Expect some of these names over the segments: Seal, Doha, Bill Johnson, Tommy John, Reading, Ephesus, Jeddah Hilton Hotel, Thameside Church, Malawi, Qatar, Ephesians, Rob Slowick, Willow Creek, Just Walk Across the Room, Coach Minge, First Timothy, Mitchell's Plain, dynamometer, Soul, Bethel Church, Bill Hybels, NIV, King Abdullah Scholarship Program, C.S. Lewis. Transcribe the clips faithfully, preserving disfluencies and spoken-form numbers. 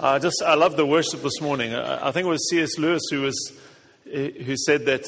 I just I love the worship this morning. I think it was C S Lewis who was who said that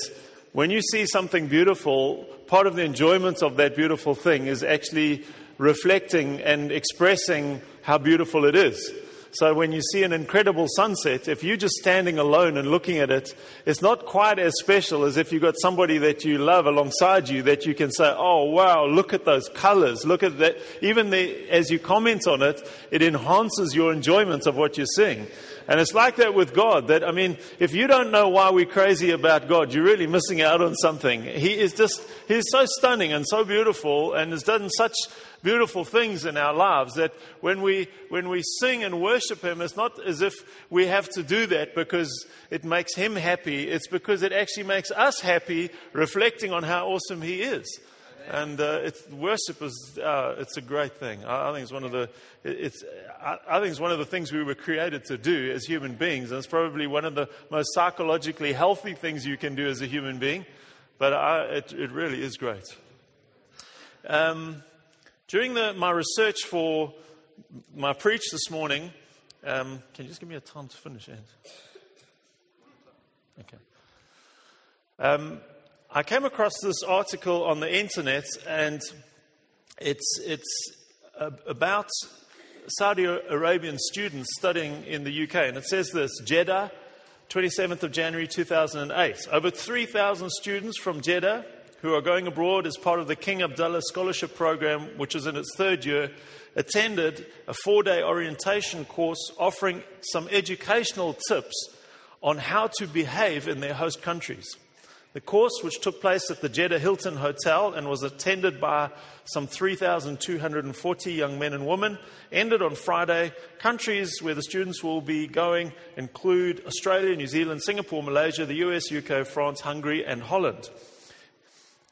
when you see something beautiful, part of the enjoyment of that beautiful thing is actually reflecting and expressing how beautiful it is. So when you see an incredible sunset, if you're just standing alone and looking at it, it's not quite as special as if you've got somebody that you love alongside you that you can say, oh, wow, look at those colors. Look at that. Even the, as you comment on it, it enhances your enjoyment of what you're seeing. And it's like that with God. That I mean, if you don't know why we're crazy about God, you're really missing out on something. He is just, he is so stunning and so beautiful and has done such beautiful things in our lives that when we when we sing and worship him, it's not as if we have to do that because it makes him happy. It's because it actually makes us happy, reflecting on how awesome he is. And uh, it's, worship is uh, it's a great thing. I, I think it's one of the it's I, I think it's one of the things we were created to do as human beings, and it's probably one of the most psychologically healthy things you can do as a human being. But I, it, it really is great. Um, during the, my research for my preach this morning, um, can you just give me a time to finish, Anne? Okay. Um, I came across this article on the internet, and it's it's about Saudi Arabian students studying in the U K. And it says this, Jeddah, twenty-seventh of January two thousand eight. Over three thousand students from Jeddah who are going abroad as part of the King Abdullah Scholarship Program, which is in its third year, attended a four-day orientation course offering some educational tips on how to behave in their host countries. The course, which took place at the Jeddah Hilton Hotel and was attended by some three thousand two hundred forty young men and women, ended on Friday. Countries where the students will be going include Australia, New Zealand, Singapore, Malaysia, the U S, U K, France, Hungary, and Holland.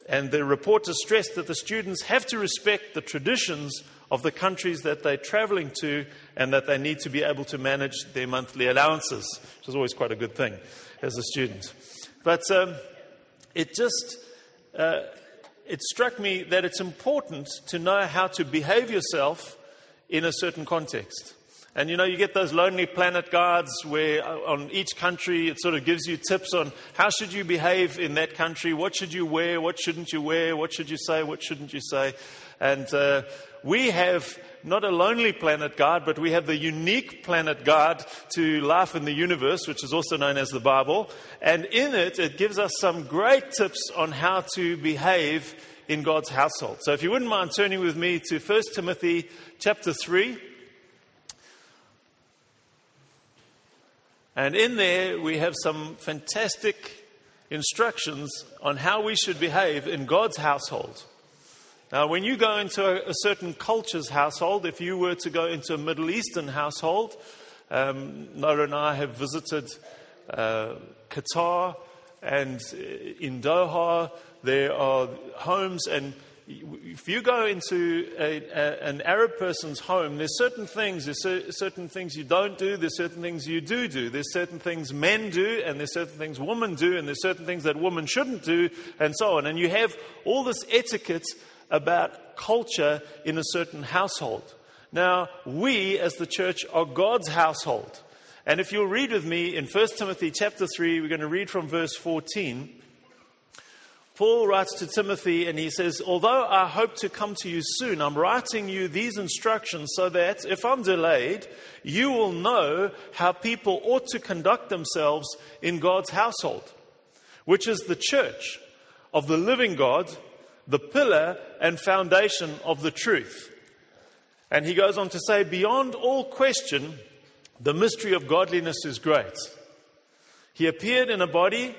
And the reporter stressed that the students have to respect the traditions of the countries that they're travelling to and that they need to be able to manage their monthly allowances, which is always quite a good thing as a student. But um, It just, uh, it struck me that it's important to know how to behave yourself in a certain context. And, you know, you get those Lonely Planet guides where on each country it sort of gives you tips on how should you behave in that country, what should you wear, what shouldn't you wear, what should you say, what shouldn't you say. And uh, we have not a Lonely Planet guide, but we have the unique planet guide to life in the universe, which is also known as the Bible. And in it, it gives us some great tips on how to behave in God's household. So if you wouldn't mind turning with me to First Timothy chapter three. And in there, we have some fantastic instructions on how we should behave in God's household. Now, when you go into a certain culture's household, if you were to go into a Middle Eastern household, um, Nora and I have visited uh, Qatar, and in Doha, there are homes, and if you go into a, a, an Arab person's home, there's certain things, there's cer- certain things you don't do, there's certain things you do do, there's certain things men do, and there's certain things women do, and there's certain things that women shouldn't do, and so on. And you have all this etiquette about culture in a certain household. Now, we as the church are God's household. And if you'll read with me in First Timothy chapter three, we're going to read from verse fourteen. Paul writes to Timothy and he says, although I hope to come to you soon, I'm writing you these instructions so that if I'm delayed, you will know how people ought to conduct themselves in God's household, which is the church of the living God, the pillar and foundation of the truth. And he goes on to say, beyond all question, the mystery of godliness is great. He appeared in a body.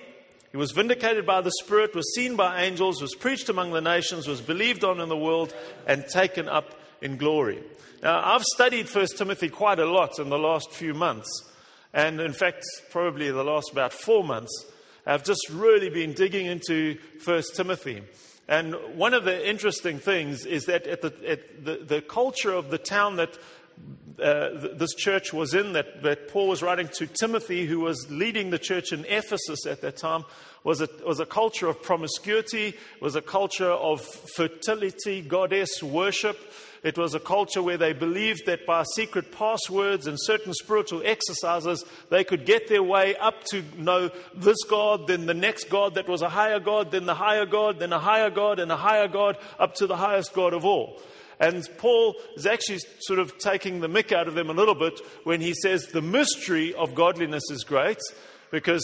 He was vindicated by the Spirit, was seen by angels, was preached among the nations, was believed on in the world, and taken up in glory. Now, I've studied First Timothy quite a lot in the last few months, and in fact, probably the last about four months, I've just really been digging into First Timothy. And one of the interesting things is that at the, at the, the culture of the town that uh, th- this church was in, that, that Paul was writing to Timothy, who was leading the church in Ephesus at that time, was a, was a culture of promiscuity, was a culture of fertility, goddess worship. It was a culture where they believed that by secret passwords and certain spiritual exercises, they could get their way up to know this God, then the next God that was a higher God, then the higher God, then a higher God, and a higher God, up to the highest God of all. And Paul is actually sort of taking the mick out of them a little bit when he says the mystery of godliness is great, because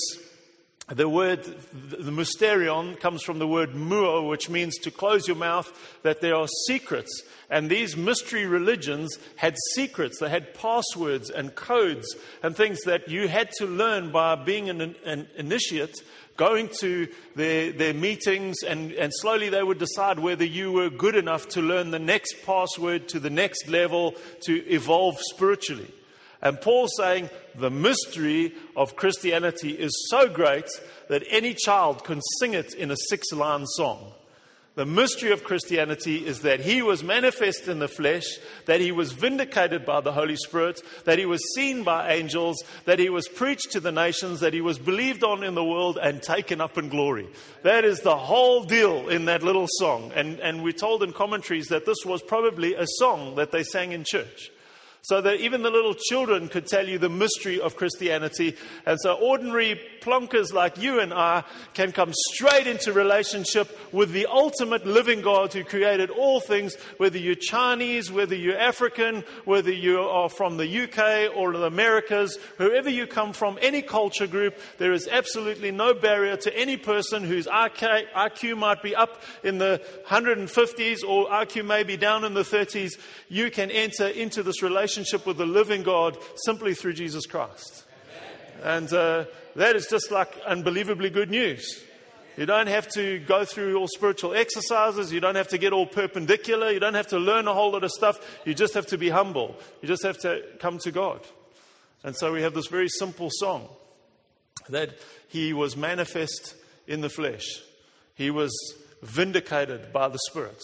the word, the mysterion, comes from the word muo, which means to close your mouth, that there are secrets. And these mystery religions had secrets. They had passwords and codes and things that you had to learn by being an, an initiate, going to their, their meetings, and, and slowly they would decide whether you were good enough to learn the next password to the next level, to evolve spiritually. And Paul's saying the mystery of Christianity is so great that any child can sing it in a six-line song. The mystery of Christianity is that he was manifest in the flesh, that he was vindicated by the Holy Spirit, that he was seen by angels, that he was preached to the nations, that he was believed on in the world and taken up in glory. That is the whole deal in that little song. And, and we're told in commentaries that this was probably a song that they sang in church, so that even the little children could tell you the mystery of Christianity. And so ordinary plonkers like you and I can come straight into relationship with the ultimate living God who created all things, whether you're Chinese, whether you're African, whether you are from the U K or the Americas, wherever you come from, any culture group, there is absolutely no barrier to any person whose I Q might be up in the one hundred fifties or I Q may be down in the thirties. You can enter into this relationship with the living God simply through Jesus Christ. Amen. And uh, that is just like unbelievably good news. You don't have to go through all spiritual exercises. You don't have to get all perpendicular. You don't have to learn a whole lot of stuff. You just have to be humble. You just have to come to God. And so we have this very simple song that he was manifest in the flesh. He was vindicated by the Spirit.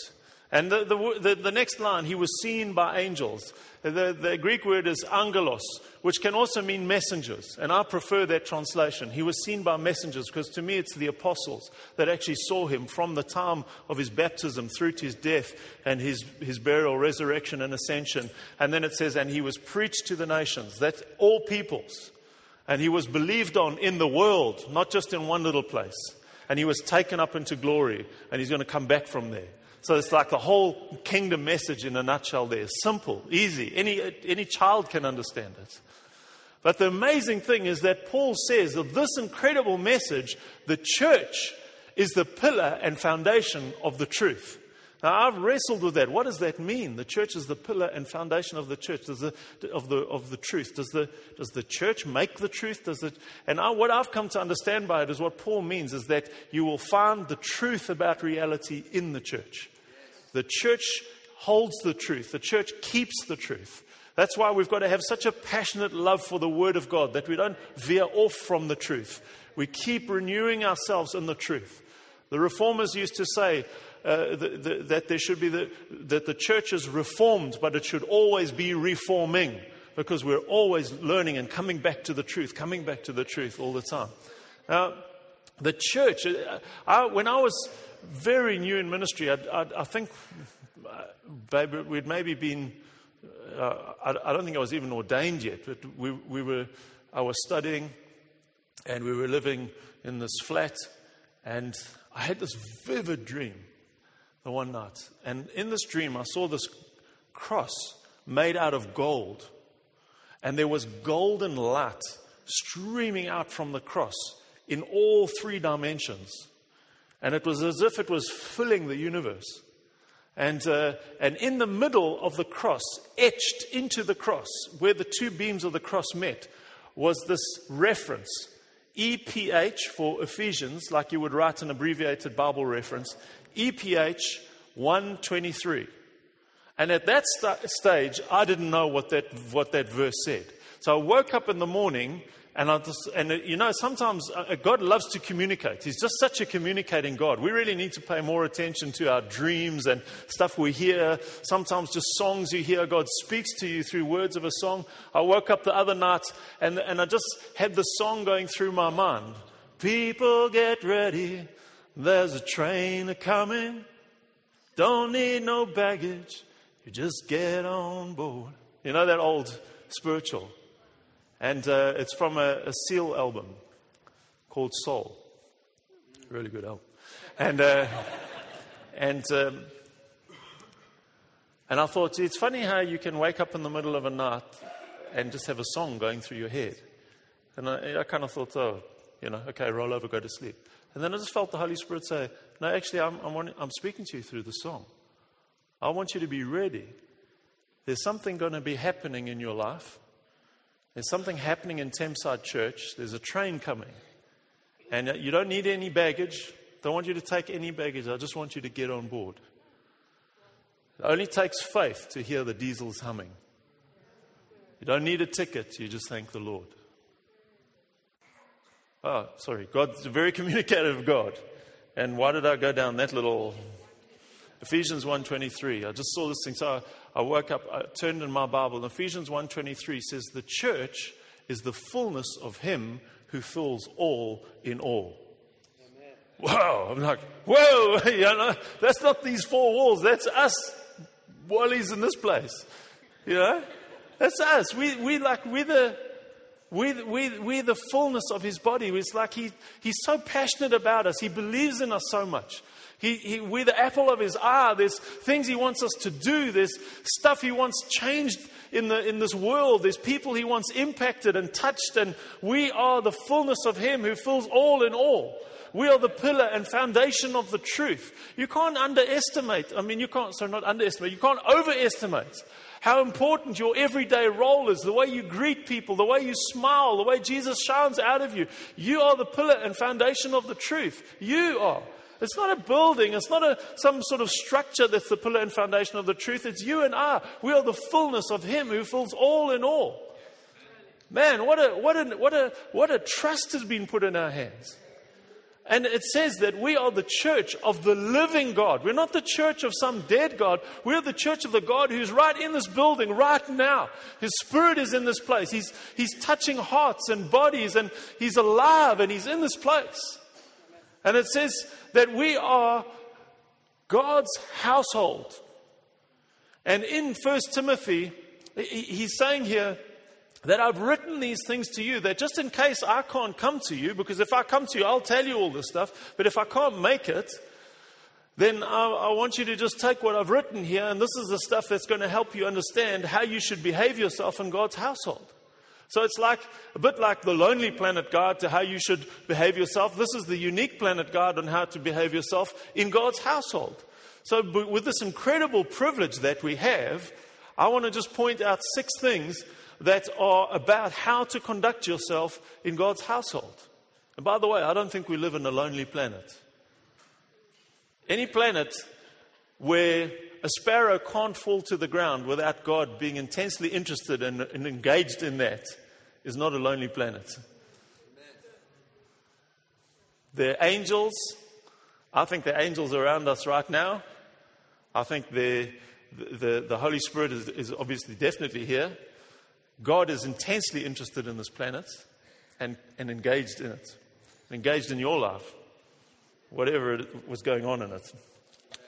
And the, the, the, the next line, he was seen by angels. The, the Greek word is angelos, which can also mean messengers. And I prefer that translation. He was seen by messengers, because to me it's the apostles that actually saw him from the time of his baptism through to his death and his, his burial, resurrection and ascension. And then it says, and he was preached to the nations. That's all peoples. And he was believed on in the world, not just in one little place. And he was taken up into glory, and he's going to come back from there. So it's like the whole kingdom message in a nutshell there. Simple, easy. Any, any child can understand it. But the amazing thing is that Paul says of this incredible message, the church is the pillar and foundation of the truth. Now, I've wrestled with that. What does that mean? The church is the pillar and foundation of the church, does the, of the of the truth. Does the does the church make the truth? Does the, and I, what I've come to understand by it is what Paul means is that you will find the truth about reality in the church. The church holds the truth. The church keeps the truth. That's why we've got to have such a passionate love for the Word of God, that we don't veer off from the truth. We keep renewing ourselves in the truth. The reformers used to say, Uh, the, the, that there should be the, that the church is reformed, but it should always be reforming, because we're always learning and coming back to the truth, coming back to the truth all the time. Now, the church, I, when I was very new in ministry, I, I, I think baby, we'd maybe been, uh, I, I don't think I was even ordained yet, but we, we were, I was studying, and we were living in this flat, and I had this vivid dream. One night, and in this dream I saw this cross made out of gold, and there was golden light streaming out from the cross in all three dimensions, and it was as if it was filling the universe. And uh, and in the middle of the cross, etched into the cross, where the two beams of the cross met, was this reference, E P H for Ephesians, like you would write an abbreviated Bible reference, E P H one twenty-three. And at that st- stage, I didn't know what that, what that verse said. So I woke up in the morning And, I just, and you know, sometimes God loves to communicate. He's just such a communicating God. We really need to pay more attention to our dreams and stuff we hear. Sometimes just songs you hear. God speaks to you through words of a song. I woke up the other night and, and I just had the song going through my mind. People get ready. There's a train a-coming. Don't need no baggage. You just get on board. You know that old spiritual. And uh, it's from a, a Seal album called Soul. Really good album. And uh, and um, and I thought, it's funny how you can wake up in the middle of a night and just have a song going through your head. And I, I kind of thought, oh, you know, okay, roll over, go to sleep. And then I just felt the Holy Spirit say, no, actually, I'm I'm, wanting, I'm speaking to you through the song. I want you to be ready. There's something going to be happening in your life. There's something happening in Thameside Church. There's a train coming. And you don't need any baggage. Don't want you to take any baggage. I just want you to get on board. It only takes faith to hear the diesels humming. You don't need a ticket. You just thank the Lord. Oh, sorry. God's a very communicative God. And why did I go down that little... Ephesians one twenty-three. I just saw this thing. So I, I woke up, I turned in my Bible. And Ephesians one twenty-three says, the church is the fullness of him who fills all in all. Amen. Wow. I'm like, whoa, you know, that's not these four walls. That's us, Wally's in this place. You know? That's us. We we like we're the We're, we're, we're the fullness of his body. It's like he, he's so passionate about us. He believes in us so much. He, he, we're the apple of his eye. There's things he wants us to do. There's stuff he wants changed in, the, in this world. There's people he wants impacted and touched. And we are the fullness of him who fills all in all. We are the pillar and foundation of the truth. You can't underestimate. I mean, you can't, sorry, not underestimate. You can't overestimate how important your everyday role is, the way you greet people, the way you smile, the way Jesus shines out of you. You are the pillar and foundation of the truth. You are. It's not a building. It's not a, some sort of structure that's the pillar and foundation of the truth. It's you and I. We are the fullness of him who fills all in all. Man, what a, what a, what a, what a trust has been put in our hands. And it says that we are the church of the living God. We're not the church of some dead God. We're the church of the God who's right in this building right now. His spirit is in this place. He's, he's touching hearts and bodies, and he's alive, and he's in this place. And it says that we are God's household. And in First Timothy, he's saying here, that I've written these things to you, that just in case I can't come to you, because if I come to you, I'll tell you all this stuff, but if I can't make it, then I, I want you to just take what I've written here, and this is the stuff that's going to help you understand how you should behave yourself in God's household. So it's like a bit like the Lonely Planet Guide to how you should behave yourself. This is the Unique Planet Guide on how to behave yourself in God's household. So with this incredible privilege that we have, I want to just point out six things that are about how to conduct yourself in God's household. And by the way, I don't think we live in a lonely planet. Any planet where a sparrow can't fall to the ground without God being intensely interested and, and engaged in that is not a lonely planet. The angels, I think the angels are around us right now. I think the, the, the Holy Spirit is, is obviously definitely here. God is intensely interested in this planet and, and engaged in it, engaged in your life, whatever it was going on in it.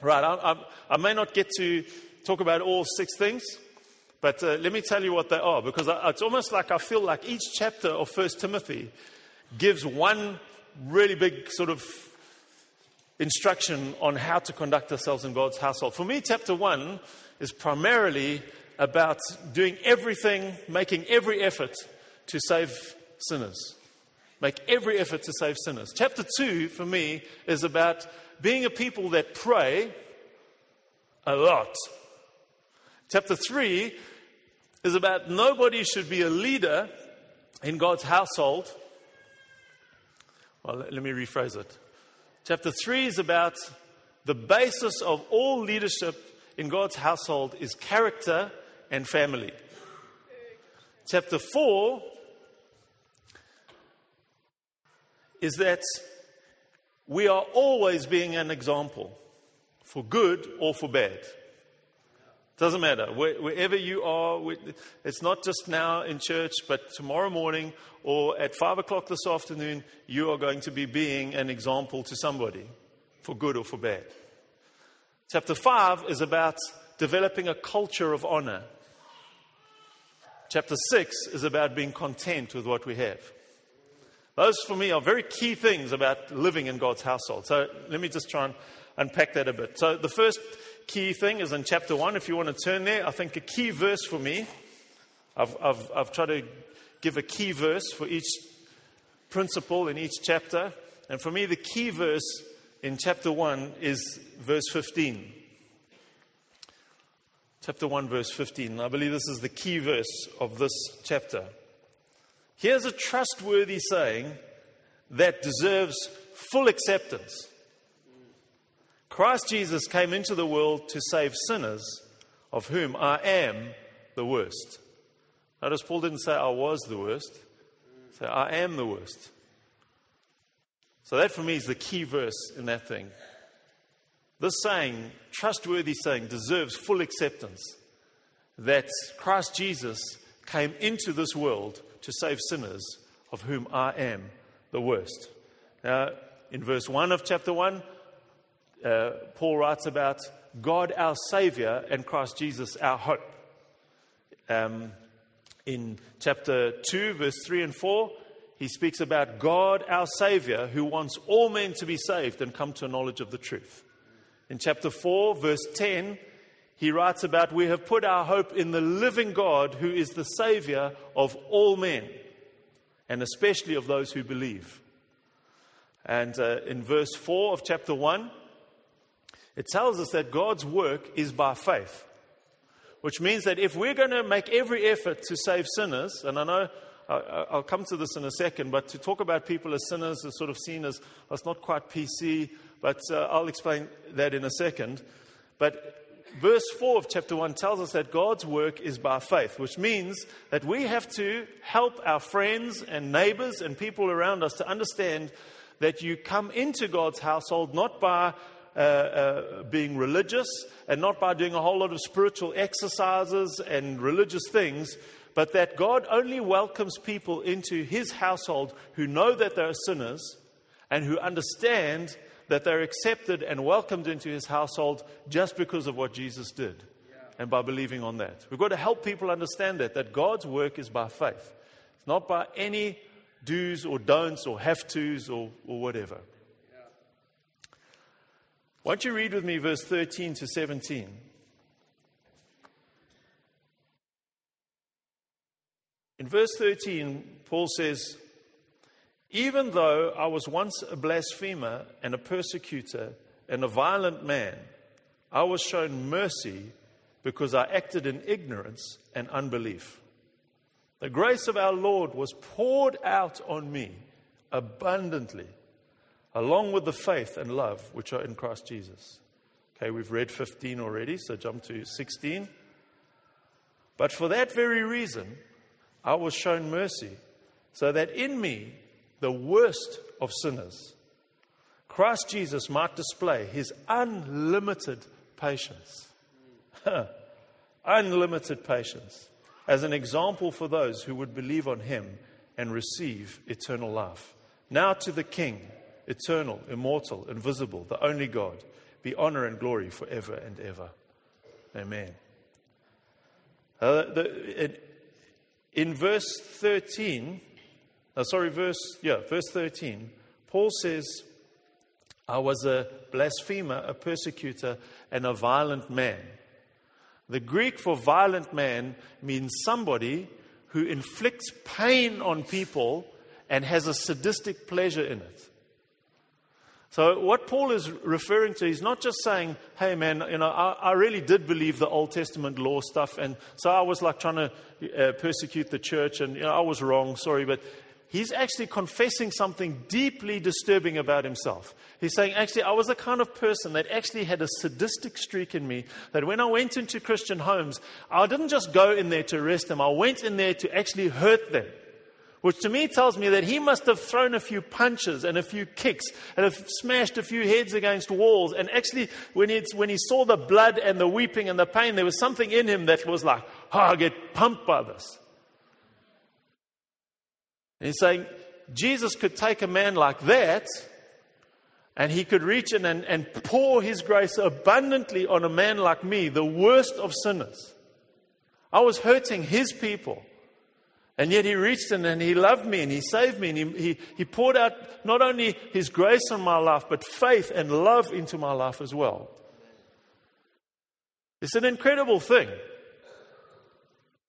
Right, I, I, I may not get to talk about all six things, but uh, let me tell you what they are, because I, it's almost like I feel like each chapter of First Timothy gives one really big sort of instruction on how to conduct ourselves in God's household. For me, chapter one is primarily about doing everything, making every effort to save sinners. Make every effort to save sinners. Chapter two, for me, is about being a people that pray a lot. Chapter three is about nobody should be a leader in God's household. Well, let me rephrase it. Chapter three is about the basis of all leadership in God's household is character and family. Chapter four is that we are always being an example, for good or for bad. Doesn't matter. Wherever you are, it's not just now in church, but tomorrow morning or at five o'clock this afternoon, you are going to be being an example to somebody, for good or for bad. Chapter five is about developing a culture of honor. Chapter six is about being content with what we have. Those, for me, are very key things about living in God's household. So let me just try and unpack that a bit. So the first key thing is in chapter one. If you want to turn there, I think a key verse for me, I've, I've, I've tried to give a key verse for each principle in each chapter. And for me, the key verse in chapter one is verse fifteen. Chapter one, verse fifteen. I believe this is the key verse of this chapter. Here's a trustworthy saying that deserves full acceptance. Christ Jesus came into the world to save sinners, of whom I am the worst. Notice Paul didn't say I was the worst. He said I am the worst. So that for me is the key verse in that thing. This saying, trustworthy saying, deserves full acceptance. That Christ Jesus came into this world to save sinners, of whom I am the worst. Now, in verse one of chapter one, uh, Paul writes about God our Savior and Christ Jesus our hope. Um, in chapter two, verse three and four, he speaks about God our Savior, who wants all men to be saved and come to a knowledge of the truth. In chapter four, verse ten, he writes about, we have put our hope in the living God, who is the Savior of all men, and especially of those who believe. And uh, in verse four of chapter one, it tells us that God's work is by faith, which means that if we're going to make every effort to save sinners, and I know I'll come to this in a second, but to talk about people as sinners is sort of seen as, it's not quite P C, but uh, I'll explain that in a second. But verse four of chapter one tells us that God's work is by faith, which means that we have to help our friends and neighbors and people around us to understand that you come into God's household not by uh, uh, being religious and not by doing a whole lot of spiritual exercises and religious things, but that God only welcomes people into his household who know that they are sinners and who understand that they're accepted and welcomed into his household just because of what Jesus did, yeah, and by believing on that. We've got to help people understand that, that God's work is by faith. It's not by any do's or don'ts or have-tos or, or whatever. Yeah. Why don't you read with me verse thirteen to seventeen? In verse thirteen, Paul says, even though I was once a blasphemer and a persecutor and a violent man, I was shown mercy because I acted in ignorance and unbelief. The grace of our Lord was poured out on me abundantly, along with the faith and love which are in Christ Jesus. Okay, we've read fifteen already, so jump to sixteen. But for that very reason, I was shown mercy, so that in me, the worst of sinners, Christ Jesus might display his unlimited patience. Unlimited patience as an example for those who would believe on him and receive eternal life. Now to the King, eternal, immortal, invisible, the only God, be honor and glory forever and ever. Amen. Uh, the, in, in verse thirteen... Uh, sorry, verse, yeah, verse thirteen, Paul says, I was a blasphemer, a persecutor, and a violent man. The Greek for violent man means somebody who inflicts pain on people and has a sadistic pleasure in it. So what Paul is referring to, he's not just saying, hey man, you know, I, I really did believe the Old Testament law stuff, and so I was like trying to uh, persecute the church, and you know, I was wrong, sorry, but... He's actually confessing something deeply disturbing about himself. He's saying, actually, I was the kind of person that actually had a sadistic streak in me, that when I went into Christian homes, I didn't just go in there to arrest them. I went in there to actually hurt them, which to me tells me that he must have thrown a few punches and a few kicks and have smashed a few heads against walls. And actually, when, it's, when he saw the blood and the weeping and the pain, there was something in him that was like, oh, I get pumped by this. And he's saying, Jesus could take a man like that and he could reach in and, and pour his grace abundantly on a man like me, the worst of sinners. I was hurting his people. And yet he reached in and he loved me and he saved me. And he, he, he poured out not only his grace on my life, but faith and love into my life as well. It's an incredible thing.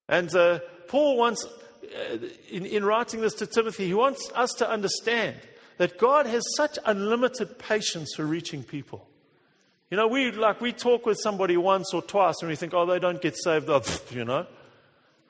And uh, Paul wants, uh, in, in writing this to Timothy, he wants us to understand that God has such unlimited patience for reaching people. You know, we like we talk with somebody once or twice and we think, oh, they don't get saved, oh, you know.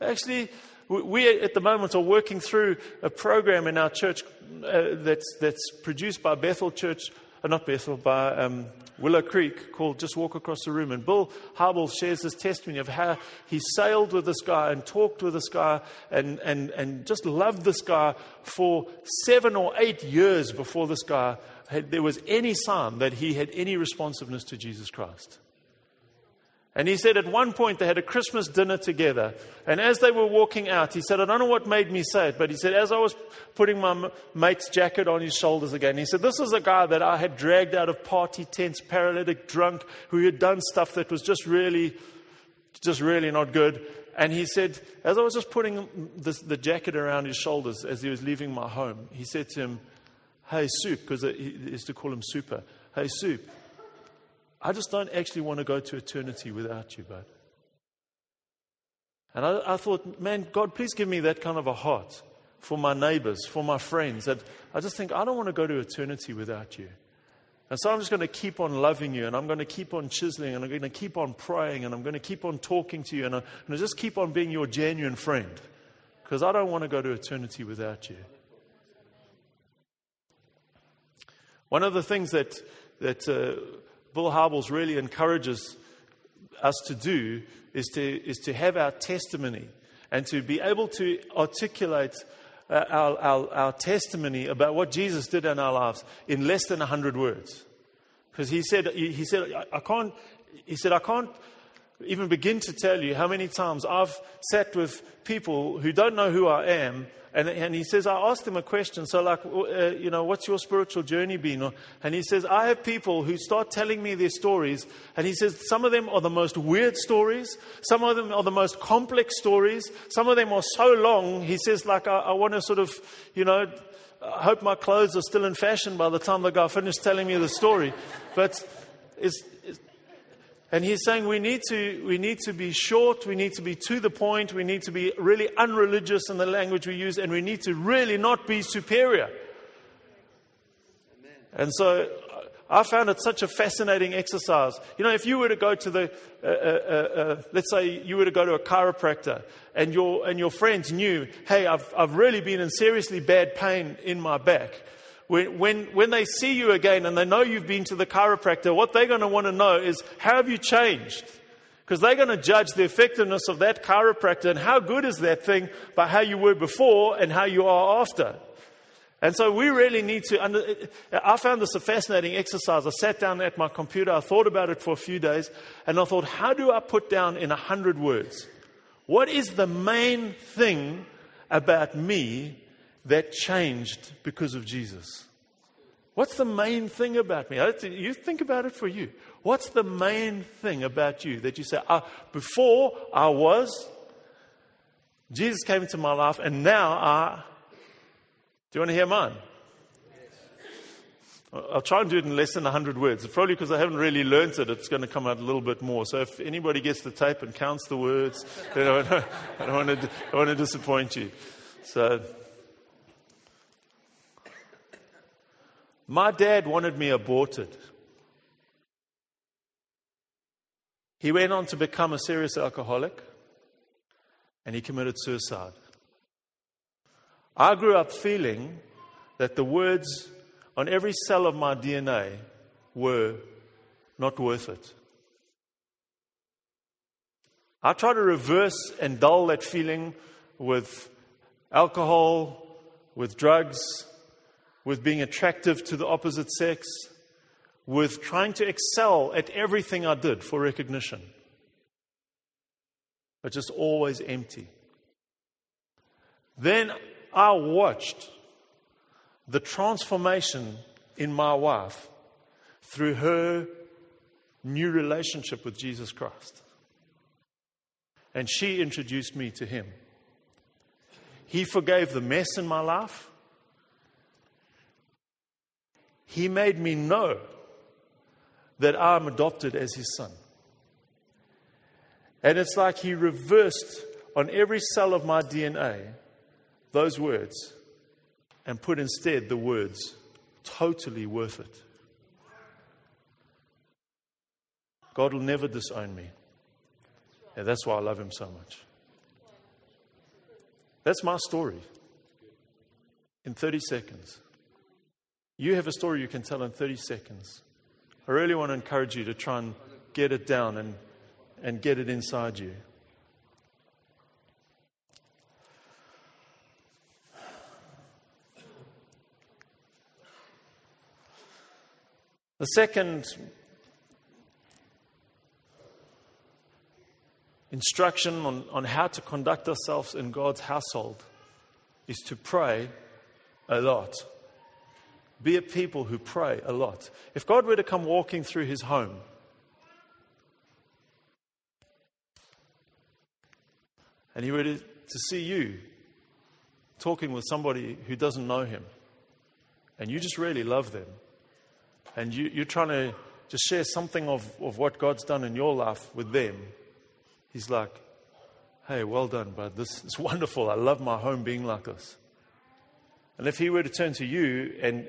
Actually, we at the moment are working through a program in our church uh, that's that's produced by Bethel Church, uh, not Bethel, by um, Willow Creek, called Just Walk Across the Room. And Bill Hybels shares his testimony of how he sailed with this guy and talked with this guy and, and, and just loved this guy for seven or eight years before this guy had, there was any sign that he had any responsiveness to Jesus Christ. And he said at one point they had a Christmas dinner together. And as they were walking out, he said, I don't know what made me say it, but he said, as I was putting my mate's jacket on his shoulders again, he said, this is a guy that I had dragged out of party tents, paralytic, drunk, who had done stuff that was just really, just really not good. And he said, as I was just putting this, the jacket around his shoulders as he was leaving my home, he said to him, hey, Soup, because he used to call him Super. Hey, Soup. I just don't actually want to go to eternity without you, bud. And I, I thought, man, God, please give me that kind of a heart for my neighbors, for my friends. That I just think, I don't want to go to eternity without you. And so I'm just going to keep on loving you, and I'm going to keep on chiseling, and I'm going to keep on praying, and I'm going to keep on talking to you, and I'm going to just keep on being your genuine friend, because I don't want to go to eternity without you. One of the things that... that uh, Bill Hybels really encourages us to do is to is to have our testimony and to be able to articulate uh, our, our, our testimony about what Jesus did in our lives in less than a hundred words. Because he said he said I, I can't he said I can't even begin to tell you how many times I've sat with people who don't know who I am. And, and he says, I asked him a question. So like, uh, you know, what's your spiritual journey been? Or, and he says, I have people who start telling me their stories. And he says, some of them are the most weird stories. Some of them are the most complex stories. Some of them are so long. He says, like, I, I want to sort of, you know, I hope my clothes are still in fashion by the time the guy finished telling me the story. But it's... And he's saying we need to we need to be short, we need to be to the point, we need to be really unreligious in the language we use, and we need to really not be superior. Amen. And so I found it such a fascinating exercise. You know, if you were to go to the, uh, uh, uh, let's say you were to go to a chiropractor, and your and your friends knew, hey, I've I've really been in seriously bad pain in my back. When, when when they see you again and they know you've been to the chiropractor, what they're going to want to know is, how have you changed? Because they're going to judge the effectiveness of that chiropractor and how good is that thing by how you were before and how you are after. And so we really need to... Under, I found this a fascinating exercise. I sat down at my computer, I thought about it for a few days, and I thought, how do I put down in a hundred words? What is the main thing about me that changed because of Jesus? What's the main thing about me? You think about it for you. What's the main thing about you that you say, ah, before I was, Jesus came into my life, and now I... Do you want to hear mine? I'll try and do it in less than a hundred words. Probably because I haven't really learned it, it's going to come out a little bit more. So if anybody gets the tape and counts the words, then I don't, I don't, want, to, I don't want to disappoint you. So... My dad wanted me aborted. He went on to become a serious alcoholic, and he committed suicide. I grew up feeling that the words on every cell of my D N A were not worth it. I tried to reverse and dull that feeling with alcohol, with drugs, with being attractive to the opposite sex, with trying to excel at everything I did for recognition, but just always empty. Then I watched the transformation in my wife through her new relationship with Jesus Christ. And she introduced me to him. He forgave the mess in my life. He made me know that I'm adopted as his son. And it's like he reversed on every cell of my D N A those words and put instead the words, totally worth it. God will never disown me. And that's why I love him so much. That's my story in thirty seconds. You have a story you can tell in thirty seconds. I really want to encourage you to try and get it down and, and get it inside you. The second instruction on, on how to conduct ourselves in God's household is to pray a lot. Be a people who pray a lot. If God were to come walking through his home, and he were to, to see you talking with somebody who doesn't know him, and you just really love them, and you, you're trying to just share something of, of what God's done in your life with them, he's like, hey, well done, bud. This is wonderful. I love my home being like this. And if he were to turn to you and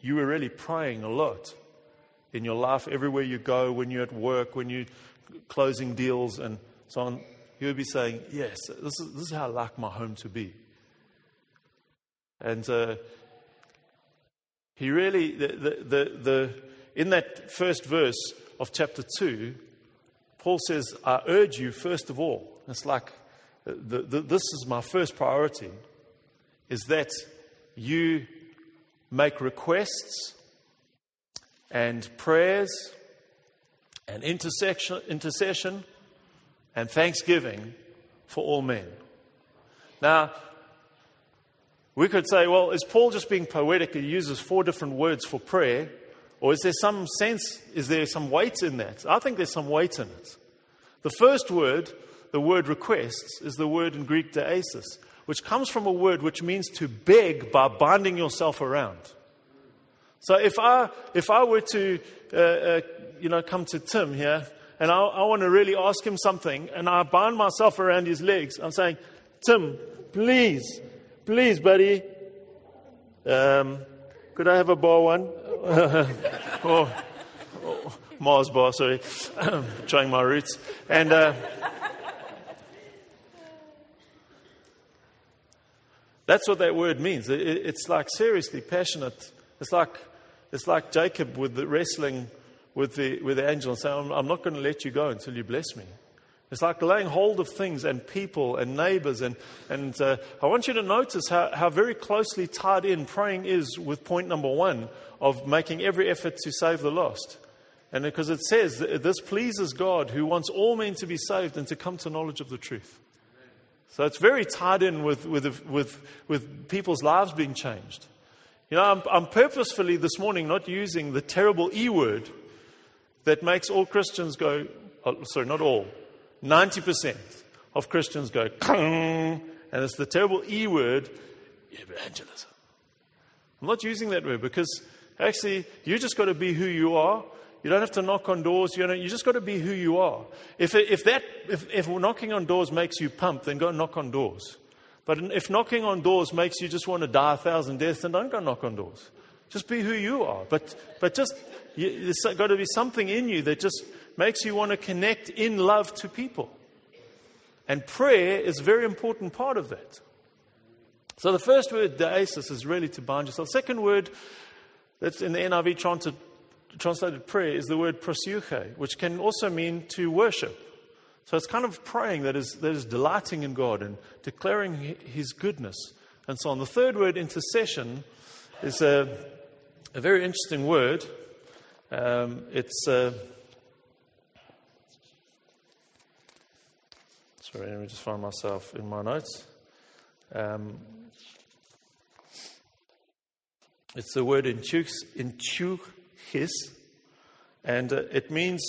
you were really praying a lot in your life, everywhere you go, when you're at work, when you're closing deals and so on, he would be saying, yes, this is, this is how I like my home to be. And uh, he really, the, the, the, the, in that first verse of chapter two, Paul says, I urge you first of all. It's like, the, the, this is my first priority, is that you make requests and prayers and intercession, intercession and thanksgiving for all men. Now, we could say, well, is Paul just being poetic? He uses four different words for prayer. Or is there some sense, is there some weight in that? I think there's some weight in it. The first word, the word requests, is the word in Greek deesis, which comes from a word which means to beg by binding yourself around. So if I if I were to uh, uh, you know come to Tim here and I, I want to really ask him something and I bind myself around his legs, I'm saying, Tim, please, please, buddy, um, could I have a bar one? or, or Mars bar? Sorry, trying my roots and. Uh, That's what that word means. It's like seriously passionate. It's like it's like Jacob with the wrestling with the with the angel and saying, I'm, I'm not going to let you go until you bless me. It's like laying hold of things and people and neighbors. And, and uh, I want you to notice how, how very closely tied in praying is with point number one of making every effort to save the lost. And because it says, this pleases God who wants all men to be saved and to come to knowledge of the truth. So it's very tied in with with with, with people's lives being changed. You know, I'm, I'm purposefully this morning not using the terrible E word that makes all Christians go, oh, sorry, not all, ninety percent of Christians go, and it's the terrible E word, evangelism. I'm not using that word because actually you just got to be who you are. You don't have to knock on doors. You know, you just got to be who you are. If if that if, if knocking on doors makes you pump, then go knock on doors. But if knocking on doors makes you just want to die a thousand deaths, then don't go knock on doors. Just be who you are. But but just you, there's got to be something in you that just makes you want to connect in love to people. And prayer is a very important part of that. So the first word, deesis, is really to bind yourself. Second word, that's in the N I V translation. Translated prayer is the word prosuche, which can also mean to worship. So it's kind of praying that is that is delighting in God and declaring his goodness and so on. The third word, intercession, is a, a very interesting word. Um, it's... Uh, sorry, let me just find myself in my notes. Um, it's the word intuchis, and uh, it means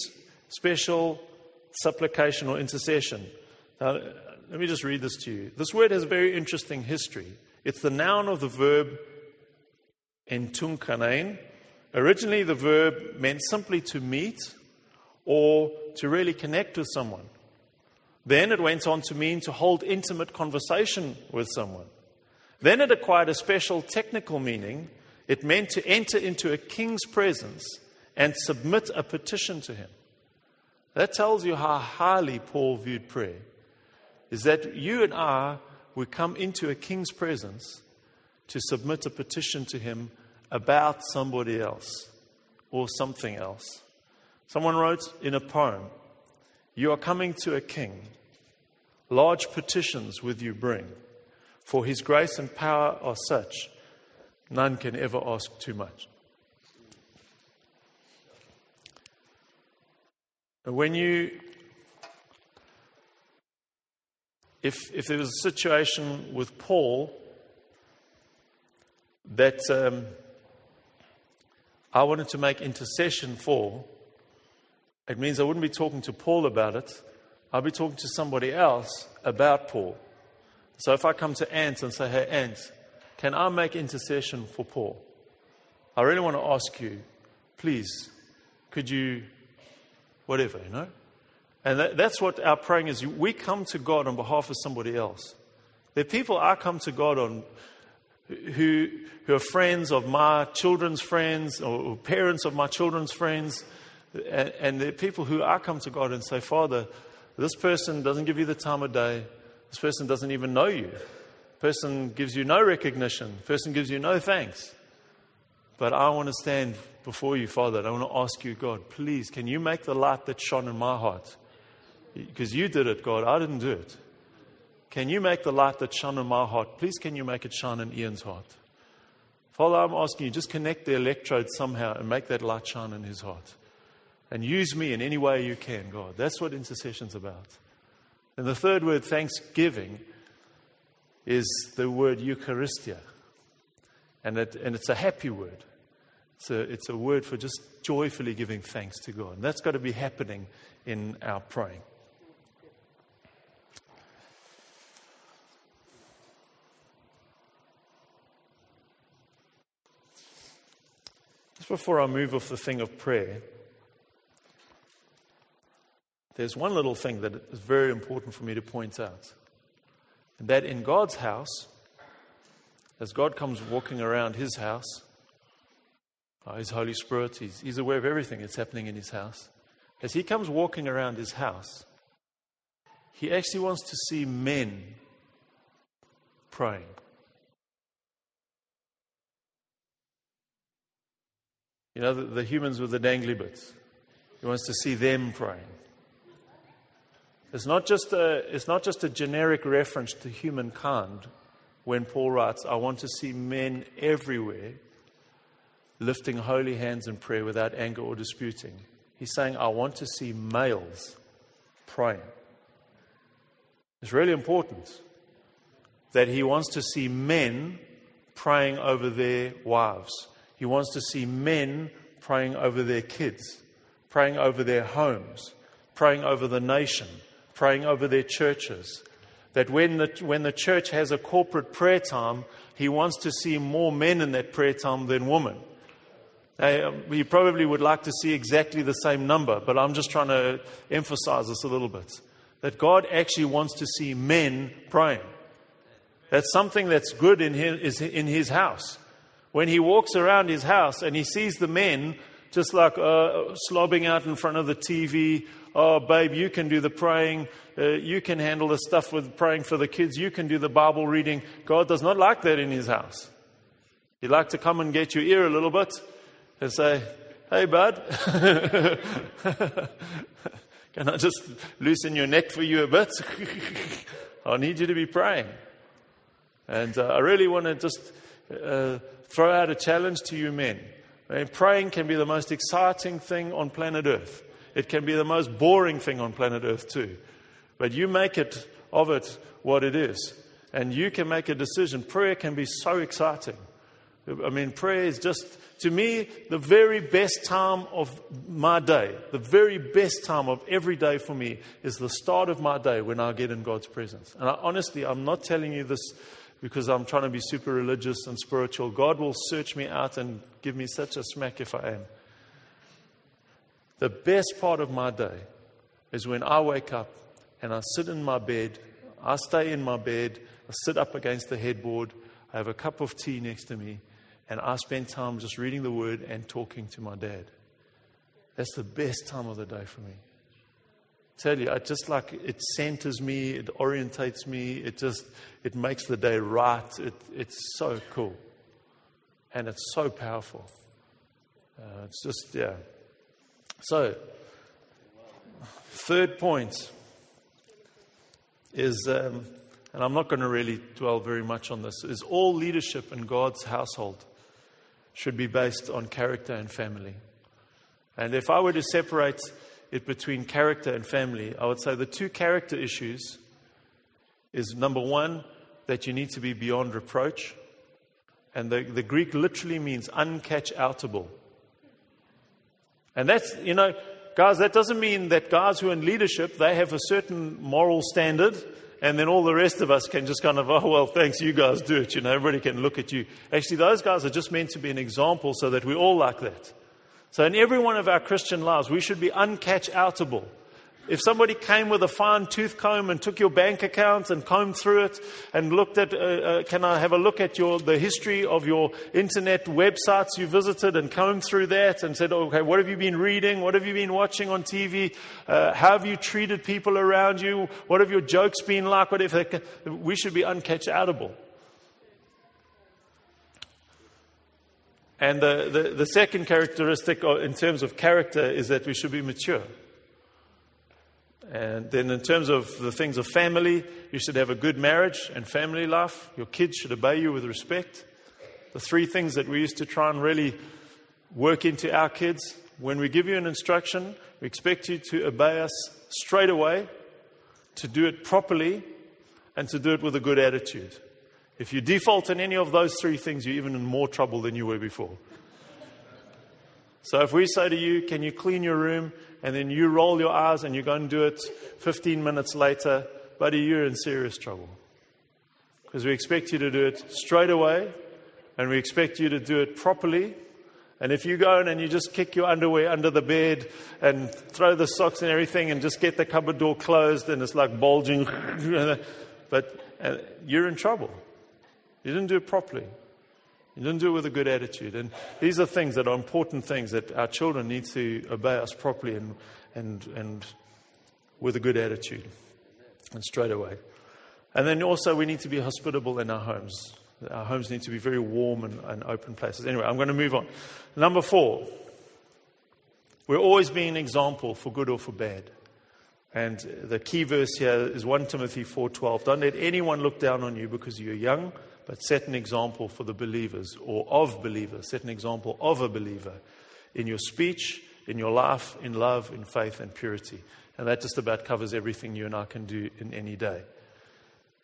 special supplication or intercession. Now, let me just read this to you. This word has a very interesting history. It's the noun of the verb entunkanein. Originally, the verb meant simply to meet or to really connect with someone. Then it went on to mean to hold intimate conversation with someone. Then it acquired a special technical meaning. It meant to enter into a king's presence and submit a petition to him. That tells you how highly Paul viewed prayer. Is that you and I, we come into a king's presence to submit a petition to him about somebody else or something else. Someone wrote in a poem, "You are coming to a king, large petitions with you bring, for his grace and power are such, none can ever ask too much." When you, if if there was a situation with Paul that um, I wanted to make intercession for, it means I wouldn't be talking to Paul about it. I'll be talking to somebody else about Paul. So if I come to Ant and say, "Hey, Ant, can I make intercession for Paul? I really want to ask you, please, could you..." Whatever, you know. And that, that's what our praying is. We come to God on behalf of somebody else. There are people I come to God on who, who are friends of my children's friends or parents of my children's friends. And, and there are people who I come to God and say, "Father, this person doesn't give you the time of day. This person doesn't even know you. Person gives you no recognition. Person gives you no thanks. But I want to stand before you, Father, and I want to ask you, God, please, can you make the light that shone in my heart? Because you did it, God. I didn't do it. Can you make the light that shone in my heart? Please, can you make it shine in Ian's heart? Father, I'm asking you, just connect the electrodes somehow and make that light shine in his heart. And use me in any way you can, God." That's what intercession's about. And the third word, thanksgiving, is the word Eucharistia. And, it, and it's a happy word. So it's a word for just joyfully giving thanks to God. And that's got to be happening in our praying. Just before I move off the thing of prayer, there's one little thing that is very important for me to point out. And that in God's house, as God comes walking around his house, his Holy Spirit, he's, he's aware of everything that's happening in his house. As he comes walking around his house, he actually wants to see men praying. You know, the, the humans with the dangly bits. He wants to see them praying. It's not just a, it's not just a generic reference to humankind when Paul writes, "I want to see men everywhere lifting holy hands in prayer without anger or disputing." He's saying, "I want to see males praying." It's really important that he wants to see men praying over their wives. He wants to see men praying over their kids, praying over their homes, praying over the nation, praying over their churches. That when the, when the church has a corporate prayer time, he wants to see more men in that prayer time than women. Uh, you probably would like to see exactly the same number, but I'm just trying to emphasize this a little bit. That God actually wants to see men praying. That's something that's good in his, is in his house. When he walks around his house and he sees the men just like uh, slobbing out in front of the T V, "Oh, babe, you can do the praying. Uh, you can handle the stuff with praying for the kids. You can do the Bible reading." God does not like that in his house. He'd like to come and get your ear a little bit and say, "Hey, bud, can I just loosen your neck for you a bit? I need you to be praying." And uh, I really want to just uh, throw out a challenge to you men. Praying can be the most exciting thing on planet Earth. It can be the most boring thing on planet Earth too. But you make it of it what it is. And you can make a decision. Prayer can be so exciting. I mean, prayer is just, to me, the very best time of my day. The very best time of every day for me is the start of my day when I get in God's presence. And I, honestly, I'm not telling you this because I'm trying to be super religious and spiritual. God will search me out and give me such a smack if I am. The best part of my day is when I wake up and I sit in my bed. I stay in my bed. I sit up against the headboard. I have a cup of tea next to me. And I spend time just reading the Word and talking to my dad. That's the best time of the day for me. I tell you, I just like, it centers me, it orientates me, it just, it makes the day right. It, it's so cool. And it's so powerful. Uh, it's just, yeah. So, third point is... Um, and I'm not going to really dwell very much on this, is all leadership in God's household should be based on character and family. And if I were to separate it between character and family, I would say the two character issues is, number one, that you need to be beyond reproach. And the, the Greek literally means uncatch-outable. And that's, you know, guys, that doesn't mean that guys who are in leadership, they have a certain moral standard, and then all the rest of us can just kind of, oh, well, thanks, you guys do it. You know, everybody can look at you. Actually, those guys are just meant to be an example so that we're all like that. So in every one of our Christian lives, we should be uncatch-outable. If somebody came with a fine tooth comb and took your bank account and combed through it and looked at, uh, uh, can I have a look at your the history of your internet websites you visited and combed through that and said, okay, what have you been reading? What have you been watching on T V? Uh, how have you treated people around you? What have your jokes been like? What if they can, we should be uncatch-outable. And the, the, the second characteristic in terms of character is that we should be mature. And then in terms of the things of family, you should have a good marriage and family life. Your kids should obey you with respect. The three things that we used to try and really work into our kids. When we give you an instruction, we expect you to obey us straight away, to do it properly, and to do it with a good attitude. If you default in any of those three things, you're even in more trouble than you were before. So if we say to you, can you clean your room? And then you roll your eyes and you go and do it fifteen minutes later, buddy, you're in serious trouble. Because we expect you to do it straight away and we expect you to do it properly. And if you go in and you just kick your underwear under the bed and throw the socks and everything and just get the cupboard door closed and it's like bulging, but uh, you're in trouble. You didn't do it properly. You didn't do it with a good attitude. And these are things that are important things that our children need to obey us properly and and and with a good attitude and straight away. And then also we need to be hospitable in our homes. Our homes need to be very warm and, and open places. Anyway, I'm going to move on. Number four, we're always being an example for good or for bad. And the key verse here is First Timothy four twelve. Don't let anyone look down on you because you're young, but set an example for the believers or of believers. Set an example of a believer in your speech, in your life, in love, in faith and purity. And that just about covers everything you and I can do in any day.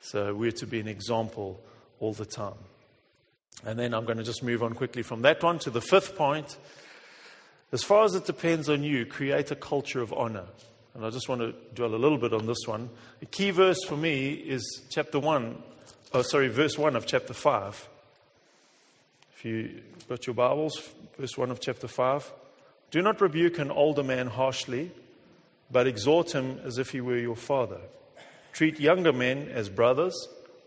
So we're to be an example all the time. And then I'm going to just move on quickly from that one to the fifth point. As far as it depends on you, create a culture of honor. And I just want to dwell a little bit on this one. The key verse for me is chapter one. Oh, sorry, verse one of chapter five. If you got your Bibles, verse one of chapter five. Do not rebuke an older man harshly, but exhort him as if he were your father. Treat younger men as brothers,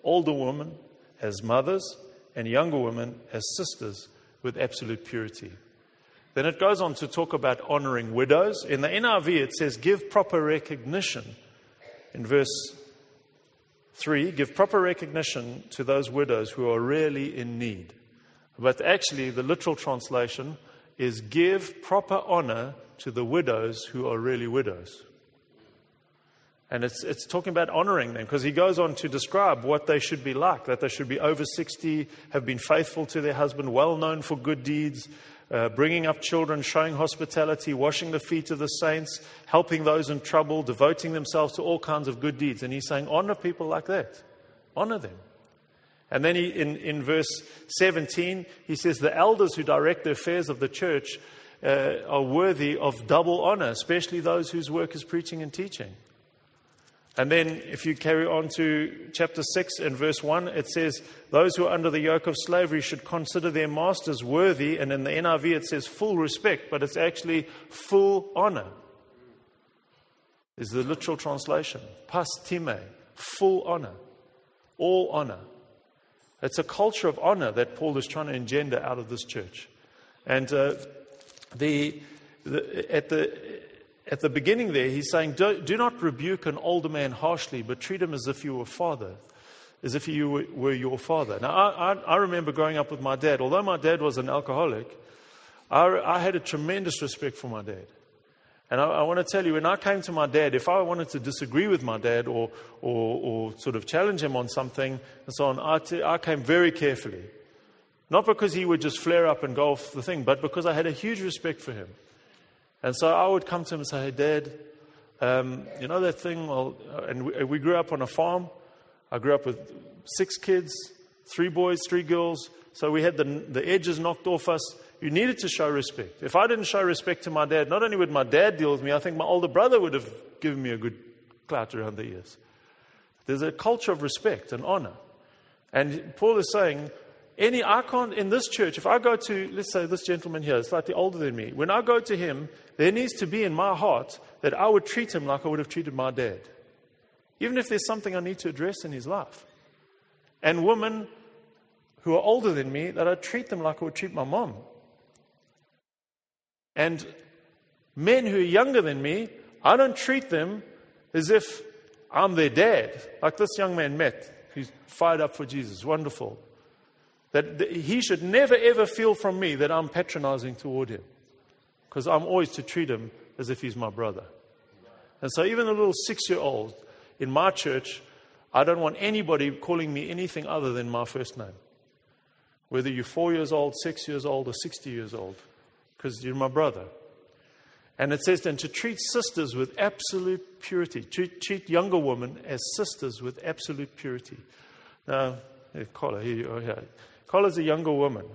older women as mothers, and younger women as sisters with absolute purity. Then it goes on to talk about honoring widows. In the N R V, it says, give proper recognition. In verse Three, give proper recognition to those widows who are really in need. But actually, the literal translation is give proper honor to the widows who are really widows. And it's it's talking about honoring them, because he goes on to describe what they should be like, that they should be over sixty, have been faithful to their husband, well known for good deeds, uh, bringing up children, showing hospitality, washing the feet of the saints, helping those in trouble, devoting themselves to all kinds of good deeds. And he's saying, honor people like that. Honor them. And then he, in, in verse seventeen, he says, the elders who direct the affairs of the church uh, are worthy of double honor, especially those whose work is preaching and teaching. And then if you carry on to chapter six and verse one, it says, those who are under the yoke of slavery should consider their masters worthy. And in the N I V, it says full respect, but it's actually full honor is the literal translation. Pas time, full honor, all honor. It's a culture of honor that Paul is trying to engender out of this church. And uh, the, the at the... At the beginning there, he's saying, do, do not rebuke an older man harshly, but treat him as if you were father, as if you were, were your father. Now, I, I, I remember growing up with my dad. Although my dad was an alcoholic, I, I had a tremendous respect for my dad. And I, I want to tell you, when I came to my dad, if I wanted to disagree with my dad or or, or sort of challenge him on something and so on, I, t- I came very carefully. Not because he would just flare up and go off the thing, but because I had a huge respect for him. And so I would come to him and say, hey, Dad, um, you know that thing? Well, and we, we grew up on a farm. I grew up with six kids, three boys, three girls. So we had the, the edges knocked off us. You needed to show respect. If I didn't show respect to my dad, not only would my dad deal with me, I think my older brother would have given me a good clout around the ears. There's a culture of respect and honor. And Paul is saying, Any, I can't, in this church, if I go to, let's say this gentleman here, slightly older than me, when I go to him, there needs to be in my heart that I would treat him like I would have treated my dad. Even if there's something I need to address in his life. And women who are older than me, that I treat them like I would treat my mom. And men who are younger than me, I don't treat them as if I'm their dad. Like this young man, Matt, who's fired up for Jesus, wonderful. That he should never, ever feel from me that I'm patronizing toward him. Because I'm always to treat him as if he's my brother. And so even a little six-year-old in my church, I don't want anybody calling me anything other than my first name. Whether you're four years old, six years old, or sixty years old. Because you're my brother. And it says then to treat sisters with absolute purity. Treat, treat younger women as sisters with absolute purity. Now, Carla, here you are. Here. Carla's a younger woman.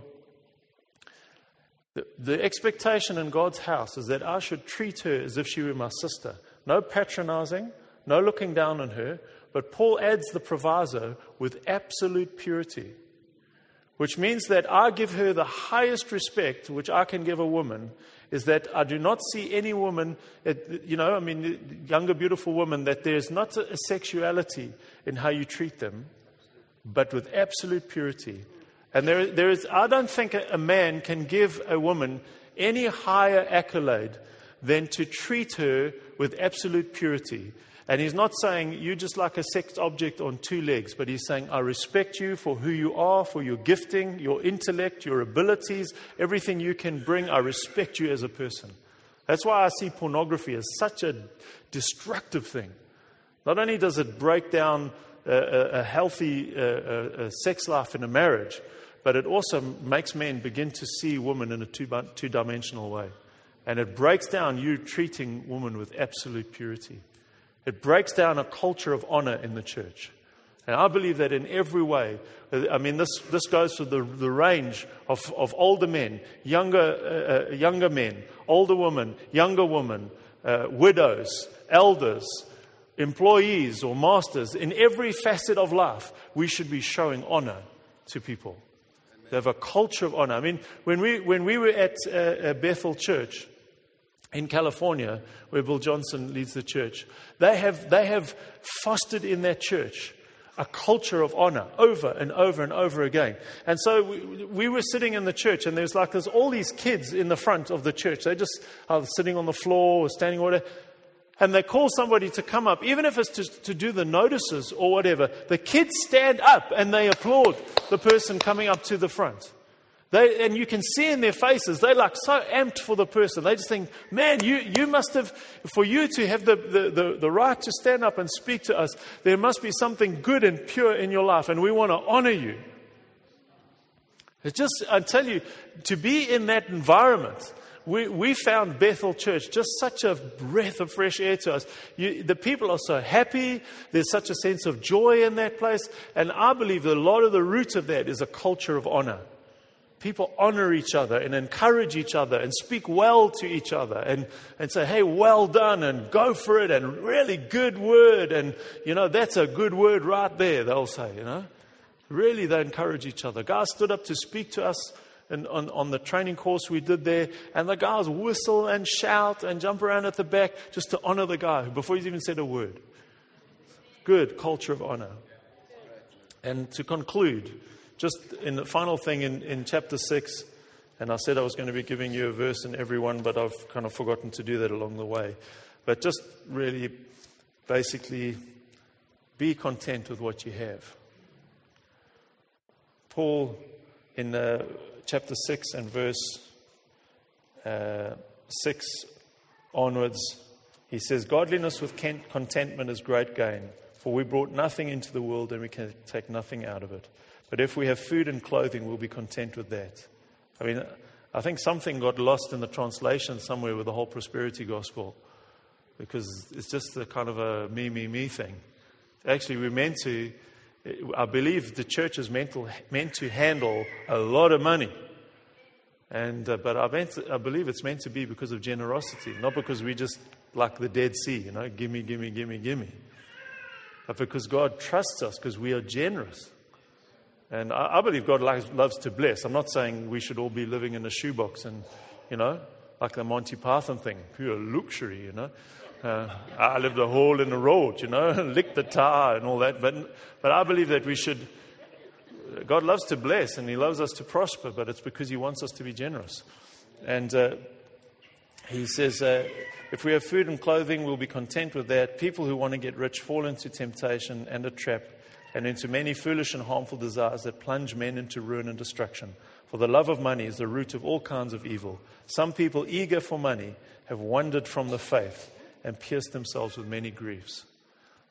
The, the expectation in God's house is that I should treat her as if she were my sister. No patronizing, no looking down on her. But Paul adds the proviso with absolute purity, which means that I give her the highest respect which I can give a woman, is that I do not see any woman, you know, I mean, younger, beautiful woman, that there's not a sexuality in how you treat them, but with absolute purity. And there, there is, I don't think a, a man can give a woman any higher accolade than to treat her with absolute purity. And he's not saying you're just like a sex object on two legs, but he's saying I respect you for who you are, for your gifting, your intellect, your abilities, everything you can bring. I respect you as a person. That's why I see pornography as such a destructive thing. Not only does it break down A, a healthy uh, a, a sex life in a marriage, but it also makes men begin to see women in a two, two-dimensional way. And it breaks down you treating women with absolute purity. It breaks down a culture of honor in the church. And I believe that in every way. I mean, this, this goes to the, the range of, of older men, younger, uh, younger men, older women, younger women, uh, widows, elders, employees or masters. In every facet of life, we should be showing honor to people. Amen. They have a culture of honor. I mean, when we when we were at uh, Bethel Church in California, where Bill Johnson leads the church, they have they have fostered in their church a culture of honor over and over and over again. And so we, we were sitting in the church, and there's like there's all these kids in the front of the church. They just are sitting on the floor or standing or whatever. And they call somebody to come up, even if it's to, to do the notices or whatever. The kids stand up and they applaud the person coming up to the front. They, and you can see in their faces, they're like so amped for the person. They just think, man, you, you must have, for you to have the, the, the, the right to stand up and speak to us, there must be something good and pure in your life, and we want to honor you. It's just, I tell you, to be in that environment, we, we found Bethel Church just such a breath of fresh air to us. You, the people are so happy. There's such a sense of joy in that place. And I believe that a lot of the root of that is a culture of honor. People honor each other and encourage each other and speak well to each other and, and say, hey, well done, and go for it, and really good word. And, you know, that's a good word right there, they'll say, you know. Really, they encourage each other. Guys stood up to speak to us and on, on the training course we did there, and the guys whistle and shout and jump around at the back just to honor the guy before he's even said a word. Good culture of honor. And to conclude, just in the final thing in, in chapter six, and I said I was going to be giving you a verse in every one, but I've kind of forgotten to do that along the way. But just really, basically, be content with what you have. Paul, in uh, chapter six and verse uh, six onwards, he says, godliness with contentment is great gain, for we brought nothing into the world and we can take nothing out of it. But if we have food and clothing, we'll be content with that. I mean, I think something got lost in the translation somewhere with the whole prosperity gospel, because it's just a kind of a me, me, me thing. Actually, we're meant to, I believe the church is meant to, meant to handle a lot of money. and uh, But I, meant to, I believe it's meant to be because of generosity, not because we just like the Dead Sea, you know, gimme, gimme, gimme, gimme. But because God trusts us, because we are generous. And I believe God loves to bless. I'm not saying we should all be living in a shoebox and, you know, like the Monty Python thing, pure luxury, you know. Uh, I lived a hole in the road, you know, and licked the tar and all that. But but I believe that we should, God loves to bless and he loves us to prosper, but it's because he wants us to be generous. And uh, he says, uh, if we have food and clothing, we'll be content with that. People who want to get rich fall into temptation and a trap, and into many foolish and harmful desires that plunge men into ruin and destruction. For the love of money is the root of all kinds of evil. Some people eager for money have wandered from the faith and pierced themselves with many griefs.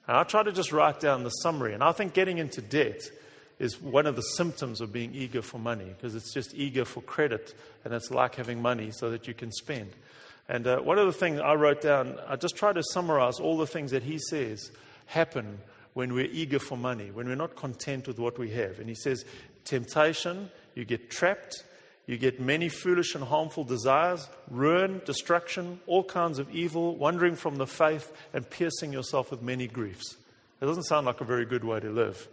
And I try to just write down the summary. And I think getting into debt is one of the symptoms of being eager for money, because it's just eager for credit, and it's like having money so that you can spend. And uh, one of the things I wrote down, I just try to summarize all the things that he says happen when we're eager for money, when we're not content with what we have. And he says, temptation, you get trapped, you get many foolish and harmful desires, ruin, destruction, all kinds of evil, wandering from the faith and piercing yourself with many griefs. It doesn't sound like a very good way to live.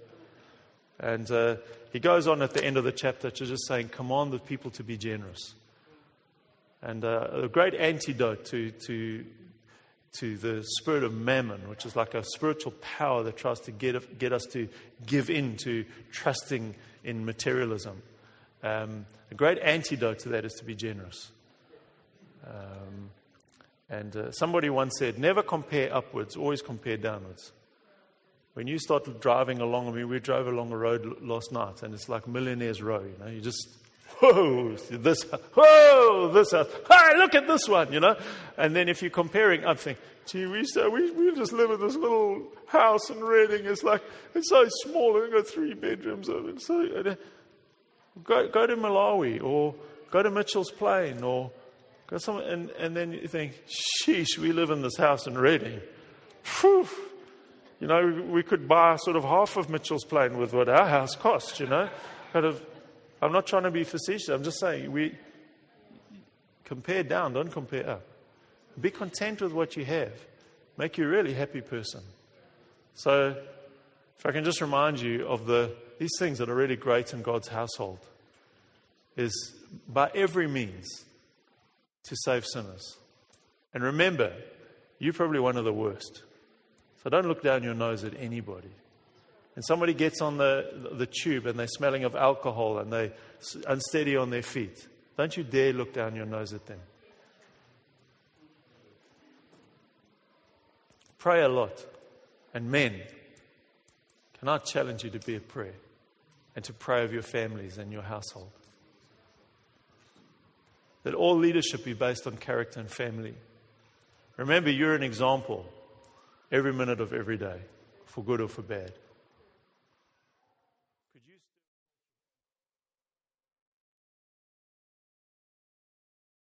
And uh, he goes on at the end of the chapter to just saying, command the people to be generous. And uh, a great antidote to... to to the spirit of mammon, which is like a spiritual power that tries to get get us to give in to trusting in materialism. Um, a great antidote to that is to be generous. Um, and uh, somebody once said, never compare upwards, always compare downwards. When you start driving along, I mean, we drove along a road last night, and it's like Millionaire's Row, you know, you just... whoa, this, whoa, this house. Hey, look at this one, you know. And then if you're comparing, I'm thinking, gee, we, so we, we just live in this little house in Reading. It's like, it's so small. We've got three bedrooms. It's so, go, go to Malawi or go to Mitchell's Plain or go somewhere. And, and then you think, sheesh, we live in this house in Reading. Whew. You know, we could buy sort of half of Mitchell's Plain with what our house costs, you know. Kind of. I'm not trying to be facetious. I'm just saying we compare down, don't compare up. Be content with what you have. Make you a really happy person. So if I can just remind you of the these things that are really great in God's household is by every means to save sinners. And remember, you're probably one of the worst. So don't look down your nose at anybody. And somebody gets on the the tube and they're smelling of alcohol and they're unsteady on their feet. Don't you dare look down your nose at them. Pray a lot. And men, can I challenge you to be a prayer and to pray of your families and your household? that all leadership be based on character and family. Remember, you're an example every minute of every day, for good or for bad.